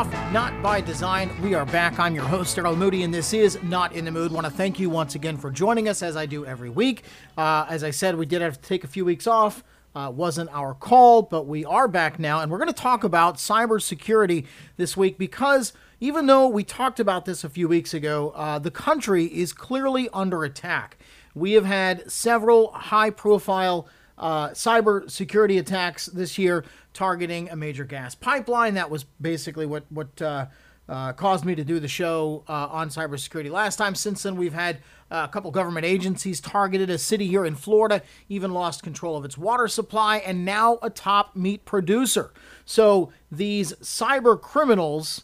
off, not by design. We are back. I'm your host, Darrell Moody, and this is Not In The Mood. I want to thank you once again for joining us, as I do every week. As I said, we did have to take a few weeks off. Wasn't our call, but we are back now, and we're going to talk about cybersecurity this week because even though we talked about this a few weeks ago, the country is clearly under attack. We have had several high-profile cybersecurity attacks this year targeting a major gas pipeline. That was basically what caused me to do the show on cybersecurity last time. Since then, we've had a couple government agencies targeted. A city here in Florida even lost control of its water supply, and now a top meat producer. So these cyber criminals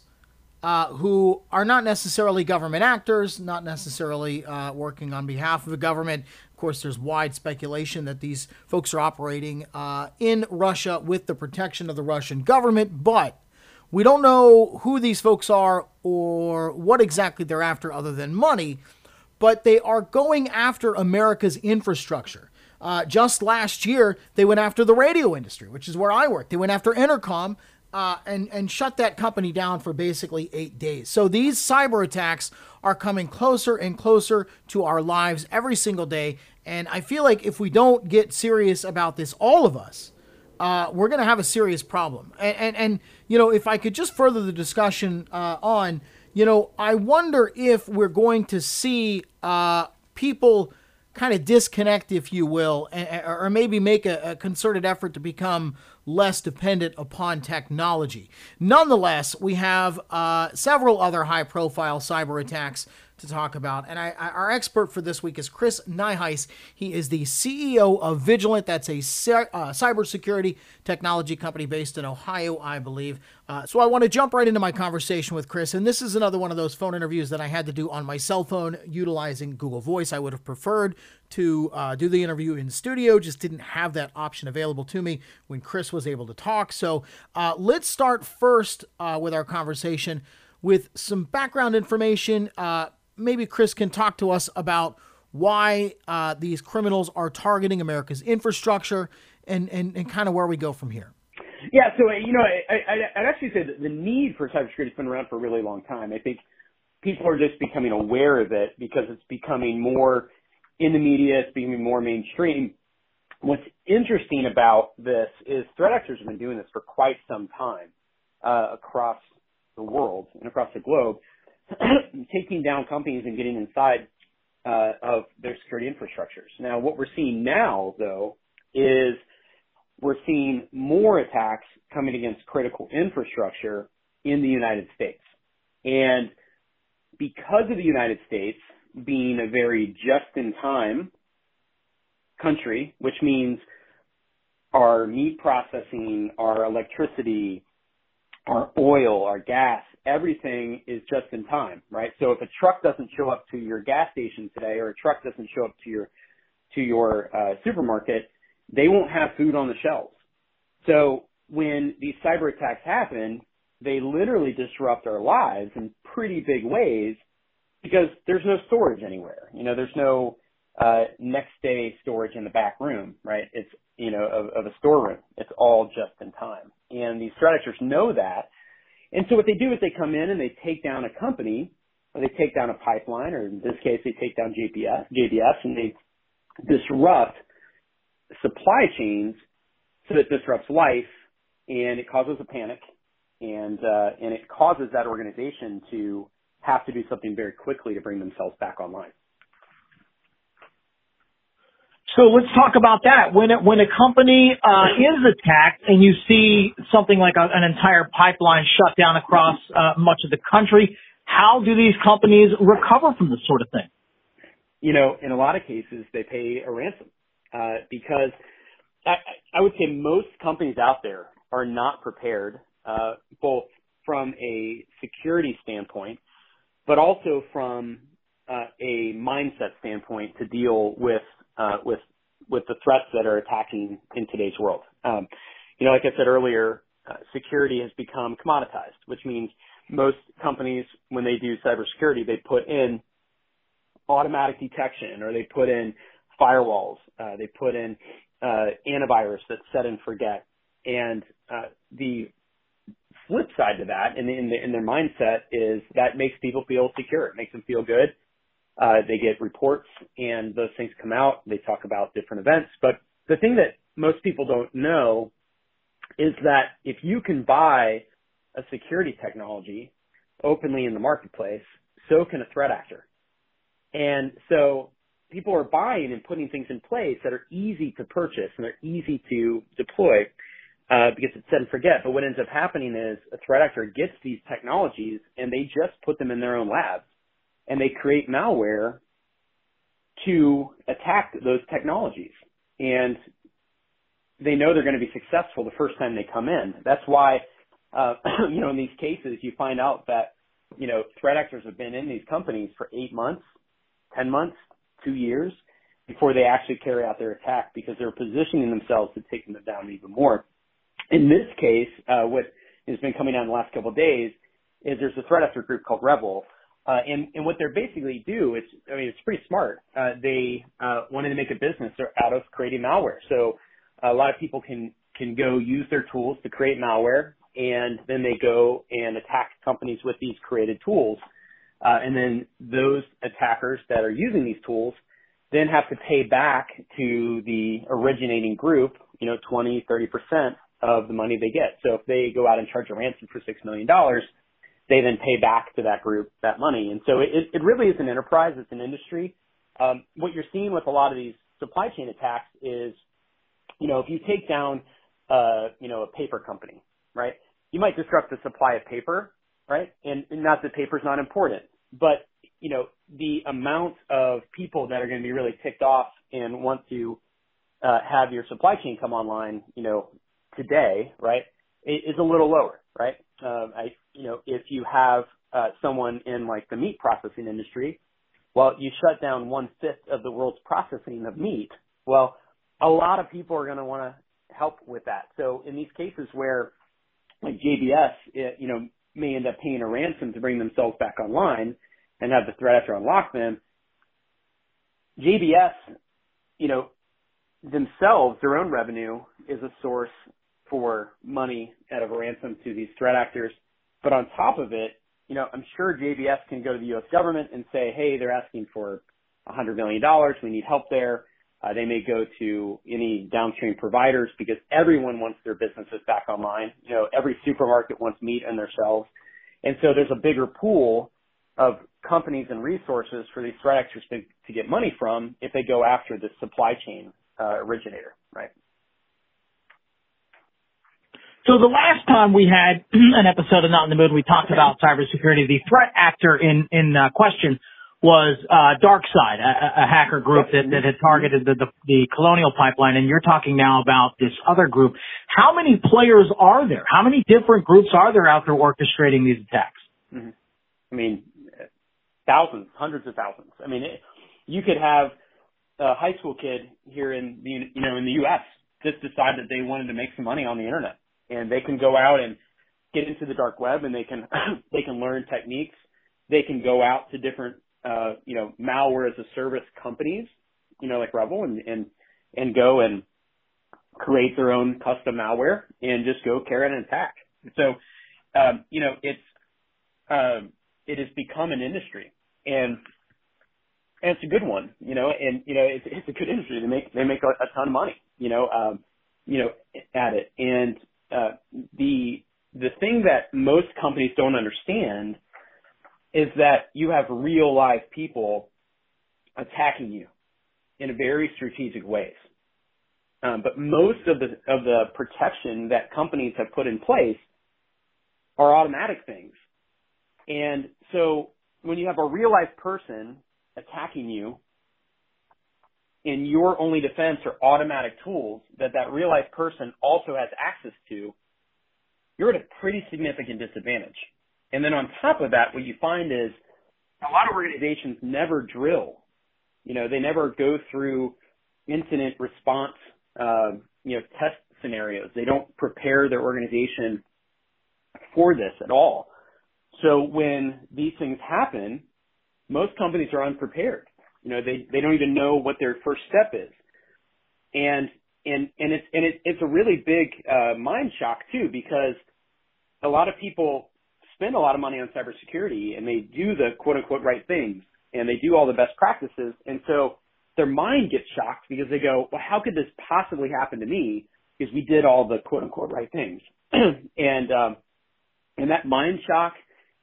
who are not necessarily government actors, not necessarily working on behalf of the government. Of course, there's wide speculation that these folks are operating in Russia with the protection of the Russian government, but we don't know who these folks are or what exactly they're after other than money, but they are going after America's infrastructure. Just last year, they went after the radio industry, which is where I work. They went after Intercom, and shut that company down for basically 8 days. So these cyber attacks are coming closer and closer to our lives every single day. And I feel like if we don't get serious about this, all of us, we're going to have a serious problem. And you know, if I could just further the discussion on, you know, I wonder if we're going to see people kind of disconnect, if you will, or maybe make a concerted effort to become less dependent upon technology. Nonetheless, we have several other high-profile cyber attacks to talk about, and our expert for this week is Chris Nyhais. He is the CEO of Vigilant. That's a cybersecurity technology company based in Ohio, I believe. So I want to jump right into my conversation with Chris, and this is another one of those phone interviews that I had to do on my cell phone utilizing Google Voice. I would have preferred to do the interview in studio, just didn't have that option available to me when Chris was able to talk. So let's start first with our conversation with some background information. Maybe Chris can talk to us about why these criminals are targeting America's infrastructure and kind of where we go from here. Yeah, so, you know, I'd actually say that the need for cybersecurity has been around for a really long time. I think people are just becoming aware of it because it's becoming more in the media, it's becoming more mainstream. What's interesting about this is threat actors have been doing this for quite some time across the world and across the globe, taking down companies and getting inside of their security infrastructures. Now, what we're seeing now, though, is we're seeing more attacks coming against critical infrastructure in the United States. And because of the United States being a very just-in-time country, which means our meat processing, our electricity, our oil, our gas, everything is just in time, right? So if a truck doesn't show up to your gas station today, or a truck doesn't show up to your supermarket, they won't have food on the shelves. So when these cyber attacks happen, they literally disrupt our lives in pretty big ways because there's no storage anywhere. You know, there's no next day storage in the back room, right? It's, you know, of a storeroom. It's all just in time. And these threat actors know that. And so what they do is they come in and they take down a company, or they take down a pipeline, or in this case, they take down JBS, and they disrupt supply chains so that it disrupts life, and it causes a panic, and it causes that organization to have to do something very quickly to bring themselves back online. So let's talk about that. When a company is attacked and you see something like an entire pipeline shut down across much of the country, how do these companies recover from this sort of thing? You know, in a lot of cases, they pay a ransom because I would say most companies out there are not prepared, both from a security standpoint, but also from a mindset standpoint to deal with the threats that are attacking in today's world. You know, like I said earlier, security has become commoditized, which means most companies, when they do cybersecurity, they put in automatic detection, or they put in firewalls, they put in antivirus that's set and forget. And the flip side to that in their mindset is that makes people feel secure. It makes them feel good. They get reports and those things come out. They talk about different events. But the thing that most people don't know is that if you can buy a security technology openly in the marketplace, so can a threat actor. And so people are buying and putting things in place that are easy to purchase and they're easy to deploy because it's set and forget. But what ends up happening is a threat actor gets these technologies and they just put them in their own labs and they create malware to attack those technologies. And they know they're going to be successful the first time they come in. That's why, you know, in these cases, you find out that, you know, threat actors have been in these companies for 8 months, 10 months, 2 years before they actually carry out their attack because they're positioning themselves to taking them down even more. In this case, what has been coming out in the last couple of days is there's a threat actor group called Revolve. And what they're basically do is, I mean, it's pretty smart. They wanted to make a business out of creating malware. So a lot of people can go use their tools to create malware, and then they go and attack companies with these created tools. And then those attackers that are using these tools then have to pay back to the originating group, you know, 20, 30% of the money they get. So if they go out and charge a ransom for $6 million, they then pay back to that group that money. And so it really is an enterprise. It's an industry. What you're seeing with a lot of these supply chain attacks is, you know, if you take down, you know, a paper company, right, you might disrupt the supply of paper, right? And not that paper's not important, but, you know, the amount of people that are going to be really ticked off and want to have your supply chain come online, you know, today, right, is a little lower, right? You know, if you have someone in like the meat processing industry, well, you shut down 1/5 of the world's processing of meat. Well, a lot of people are going to want to help with that. So in these cases where like JBS, you know, may end up paying a ransom to bring themselves back online and have the threat actor unlock them, JBS, you know, themselves, their own revenue is a source for money out of a ransom to these threat actors. But on top of it, you know, I'm sure JBS can go to the U.S. government and say, hey, they're asking for $100 million. We need help there. They may go to any downstream providers because everyone wants their businesses back online. You know, every supermarket wants meat on their shelves. And so there's a bigger pool of companies and resources for these threat actors to get money from if they go after the supply chain originator, right? So the last time we had an episode of Not In The Mood, we talked about cybersecurity. The threat actor in question was DarkSide, a hacker group that had targeted the Colonial pipeline, and you're talking now about this other group. How many players are there? How many different groups are there out there orchestrating these attacks? Mm-hmm. I mean, thousands, hundreds of thousands. I mean, you could have a high school kid here in the, you know, in the U.S. just decide that they wanted to make some money on the internet, and they can go out and get into the dark web, and they can learn techniques. They can go out to different you know, malware as a service companies, you know, like Revel and go and create their own custom malware and just go carry an attack. So, you know, it has become an industry and it's a good one, you know, and, you know, it's a good industry. They make a ton of money, you know, at it. And, the thing that most companies don't understand is that you have real live people attacking you in very strategic ways. But most of the protection that companies have put in place are automatic things. And so when you have a real life person attacking you and your only defense are automatic tools that real life person also has access to, you're at a pretty significant disadvantage. And then on top of that, what you find is a lot of organizations never drill. You know, they never go through incident response, you know, test scenarios. They don't prepare their organization for this at all. So when these things happen, most companies are unprepared. You know, they don't even know what their first step is. And it's a really big mind shock too, because a lot of people spend a lot of money on cybersecurity, and they do the quote-unquote right things, and they do all the best practices. And so their mind gets shocked because they go, well, how could this possibly happen to me? Because we did all the quote-unquote right things. And that mind shock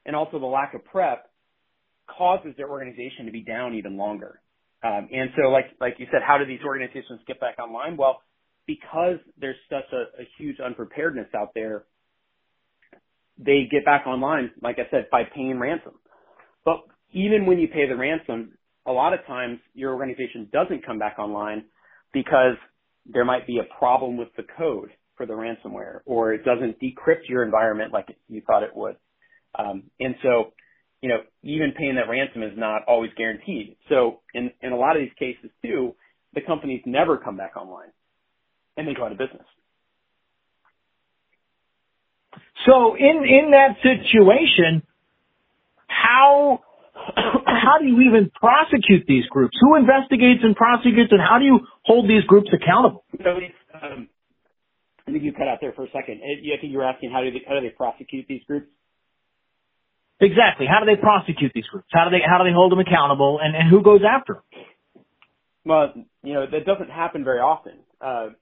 and also the lack of prep causes their organization to be down even longer. And so like you said, how do these organizations get back online? Well, because there's such a huge unpreparedness out there, they get back online, like I said, by paying ransom. But even when you pay the ransom, a lot of times your organization doesn't come back online because there might be a problem with the code for the ransomware, or it doesn't decrypt your environment like you thought it would. And so, you know, even paying that ransom is not always guaranteed. So in a lot of these cases too, the companies never come back online and they go out of business. So in that situation, how do you even prosecute these groups? Who investigates and prosecutes, and how do you hold these groups accountable? So I think you cut out there for a second. I think you were asking how do they prosecute these groups? Exactly. How do they prosecute these groups? How do they hold them accountable, and who goes after them? Well, you know, that doesn't happen very often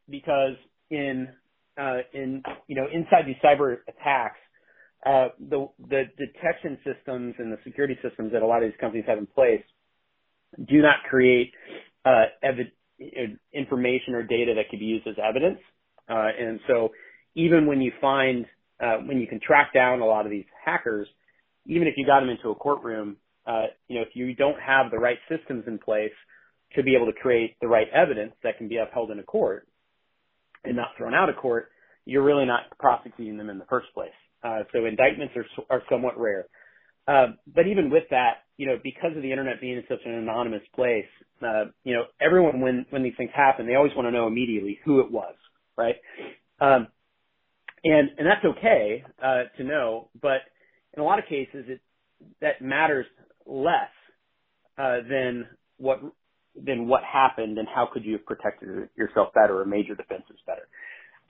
because inside these cyber attacks, the detection systems and the security systems that a lot of these companies have in place do not create information or data that could be used as evidence. And so even when you find, when you can track down a lot of these hackers, even if you got them into a courtroom, if you don't have the right systems in place to be able to create the right evidence that can be upheld in a court and not thrown out of court, you're really not prosecuting them in the first place. So indictments are somewhat rare. But even with that, you know, because of the internet being in such an anonymous place, everyone, when these things happen, they always want to know immediately who it was, right? And that's okay, to know, but in a lot of cases, that matters less, than what happened and how could you have protected yourself better or made your defenses better.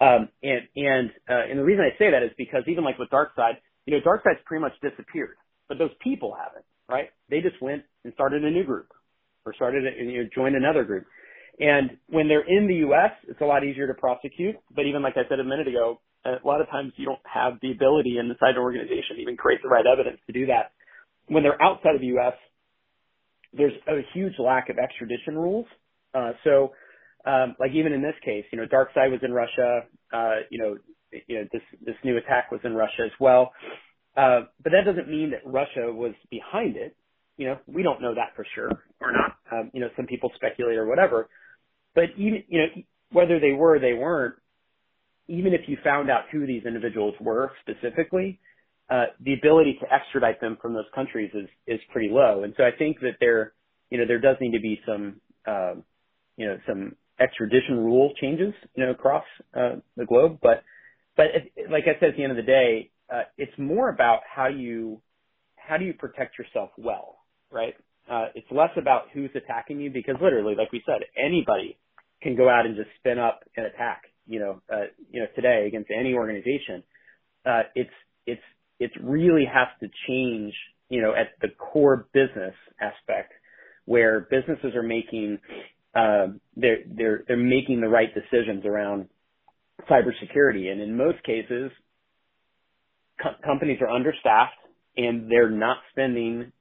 And the reason I say that is because even like with DarkSide, you know, DarkSide's pretty much disappeared, but those people haven't, right? They just went and started a new group or joined another group. And when they're in the U.S., it's a lot easier to prosecute. But even like I said a minute ago, a lot of times you don't have the ability inside an organization to even create the right evidence to do that. When they're outside of the U.S., there's a huge lack of extradition rules. Like even in this case, you know, DarkSide was in Russia. This new attack was in Russia as well. But that doesn't mean that Russia was behind it. You know, we don't know that for sure or not. Some people speculate or whatever. But even, you know, whether they were or they weren't, even if you found out who these individuals were specifically, the ability to extradite them from those countries is pretty low. And so I think that there does need to be some extradition rule changes, across the globe. But like I said, at the end of the day, it's more about how do you protect yourself well, right? It's less about who's attacking you, because literally, like we said, anybody can go out and just spin up an attack, today against any organization. It really has to change, at the core business aspect, where businesses are making they're making the right decisions around cybersecurity, and in most cases, companies are understaffed and they're not spending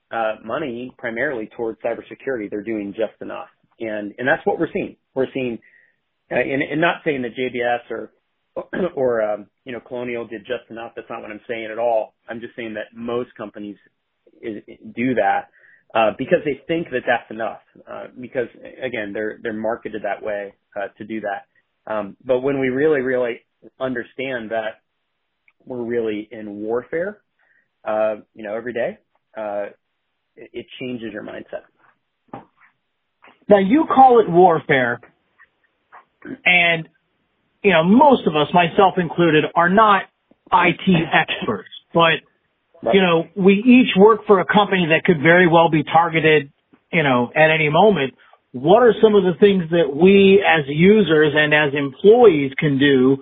money primarily towards cybersecurity. They're doing just enough, and that's what we're seeing. We're seeing, and not saying that JBS or Colonial did just enough. That's not what I'm saying at all. I'm just saying that most companies do that because they think that that's enough. Because again, they're marketed that way to do that. But when we really, really understand that we're really in warfare, every day, it changes your mindset. Now you call it warfare, and most of us, myself included, are not IT experts, but, we each work for a company that could very well be targeted, at any moment. What are some of the things that we as users and as employees can do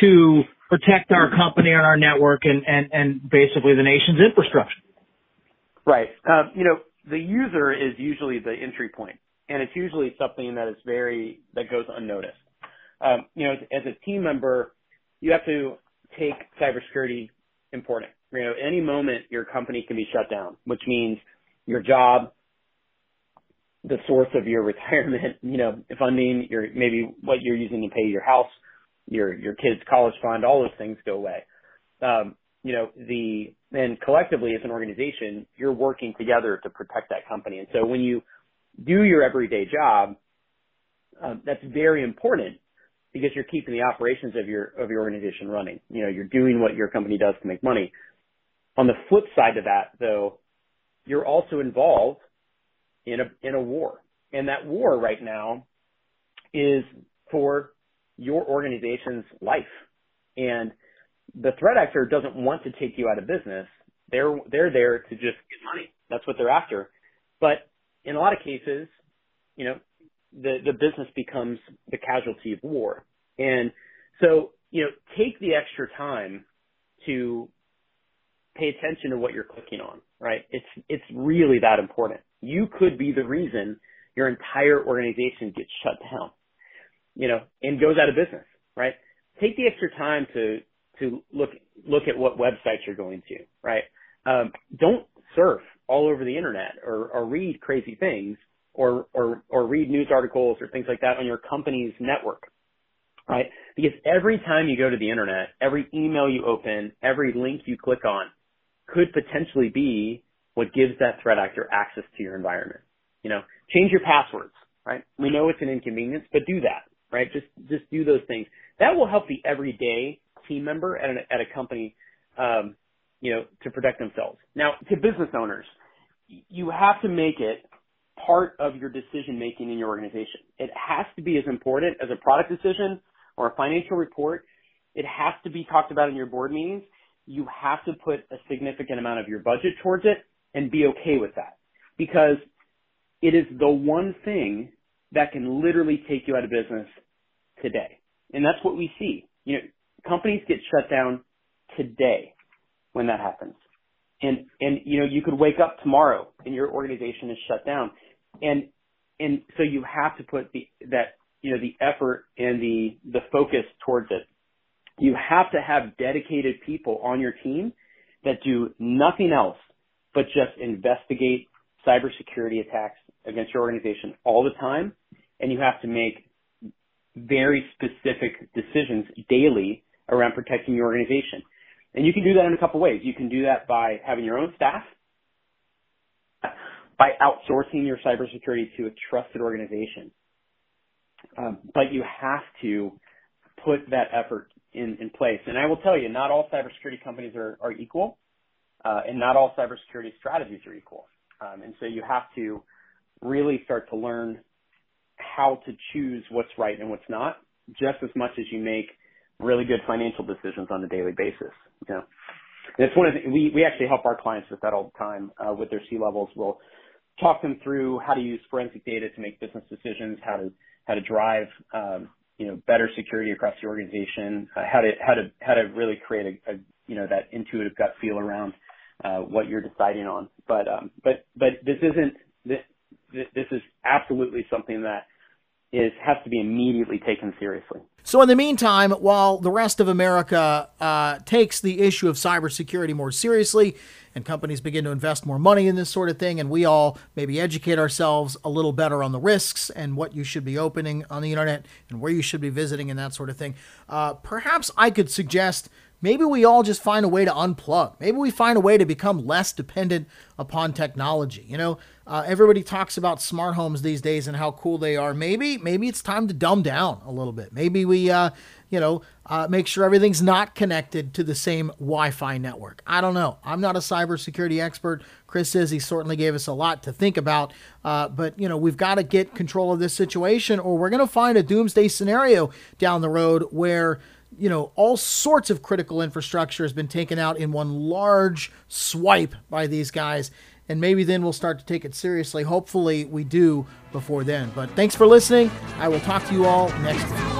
to protect our company and our network and basically the nation's infrastructure. Right. The user is usually the entry point, and it's usually something that is that goes unnoticed. As a team member, you have to take cybersecurity important. Any moment your company can be shut down, which means your job, the source of your retirement, funding, maybe what you're using to pay your house, your kids' college fund, all those things go away. And collectively as an organization, you're working together to protect that company. And so when you do your everyday job, that's very important because you're keeping the operations of your organization running. You're doing what your company does to make money. On the flip side of that, though, you're also involved in a war. And that war right now is for your organization's life. And the threat actor doesn't want to take you out of business. They're there to just get money. That's what they're after. But in a lot of cases, the business becomes the casualty of war. And so, take the extra time to pay attention to what you're clicking on, right? It's really that important. You could be the reason your entire organization gets shut down, and goes out of business, right? Take the extra time to look at what websites you're going to, right? Don't surf all over the internet or read crazy things or read news articles or things like that on your company's network, right? Because every time you go to the internet, every email you open, every link you click on could potentially be what gives that threat actor access to your environment. Change your passwords, right? We know it's an inconvenience, but do that, right? Just do those things. That will help the everyday team member at a company, to protect themselves. Now, to business owners, you have to make it part of your decision making in your organization. It has to be as important as a product decision or a financial report. It has to be talked about in your board meetings. You have to put a significant amount of your budget towards it and be okay with that, because it is the one thing that can literally take you out of business today. And that's what we see. Companies get shut down today when that happens. And you could wake up tomorrow and your organization is shut down. And so you have to put the effort and the focus towards it. You have to have dedicated people on your team that do nothing else but just investigate cybersecurity attacks against your organization all the time. And you have to make very specific decisions daily around protecting your organization. And you can do that in a couple ways. You can do that by having your own staff, by outsourcing your cybersecurity to a trusted organization. But you have to put that effort in place. And I will tell you, not all cybersecurity companies are equal, and not all cybersecurity strategies are equal. And so you have to really start to learn how to choose what's right and what's not, just as much as you make really good financial decisions on a daily basis. And it's one of the, we actually help our clients with that all the time, with their C-levels. We'll talk them through how to use forensic data to make business decisions, how to drive, better security across the organization, how to really create a that intuitive gut feel around, what you're deciding on. But this is absolutely something that has to be immediately taken seriously. So in the meantime, while the rest of America takes the issue of cybersecurity more seriously and companies begin to invest more money in this sort of thing, and we all maybe educate ourselves a little better on the risks and what you should be opening on the internet and where you should be visiting and that sort of thing, perhaps I could suggest maybe we all just find a way to unplug. Maybe we find a way to become less dependent upon technology. Everybody talks about smart homes these days and how cool they are. Maybe it's time to dumb down a little bit. Maybe we, make sure everything's not connected to the same Wi-Fi network. I don't know. I'm not a cybersecurity expert. Chris is. He certainly gave us a lot to think about. But we've got to get control of this situation, or we're going to find a doomsday scenario down the road where all sorts of critical infrastructure has been taken out in one large swipe by these guys. And maybe then we'll start to take it seriously. Hopefully we do before then. But thanks for listening. I will talk to you all next time.